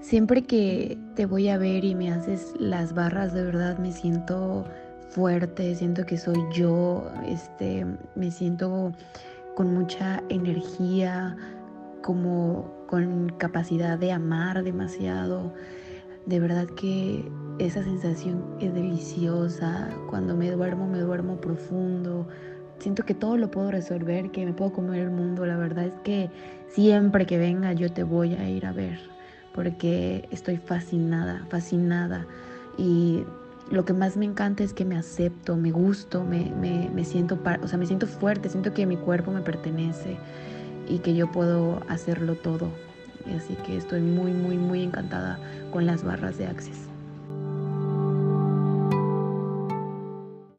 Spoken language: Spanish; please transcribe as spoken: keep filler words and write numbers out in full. Siempre que te voy a ver y me haces las barras, de verdad me siento fuerte, siento que soy yo, este, me siento con mucha energía, como con capacidad de amar demasiado. De verdad que esa sensación es deliciosa. Cuando me duermo, me duermo profundo. Siento que todo lo puedo resolver, que me puedo comer el mundo. La verdad es que siempre que venga yo te voy a ir a ver, porque estoy fascinada, fascinada. Y lo que más me encanta es que me acepto, me gusto, me, me, me siento, par- o sea, me siento fuerte, siento que mi cuerpo me pertenece y que yo puedo hacerlo todo. Así que estoy muy, muy, muy encantada con las barras de Access.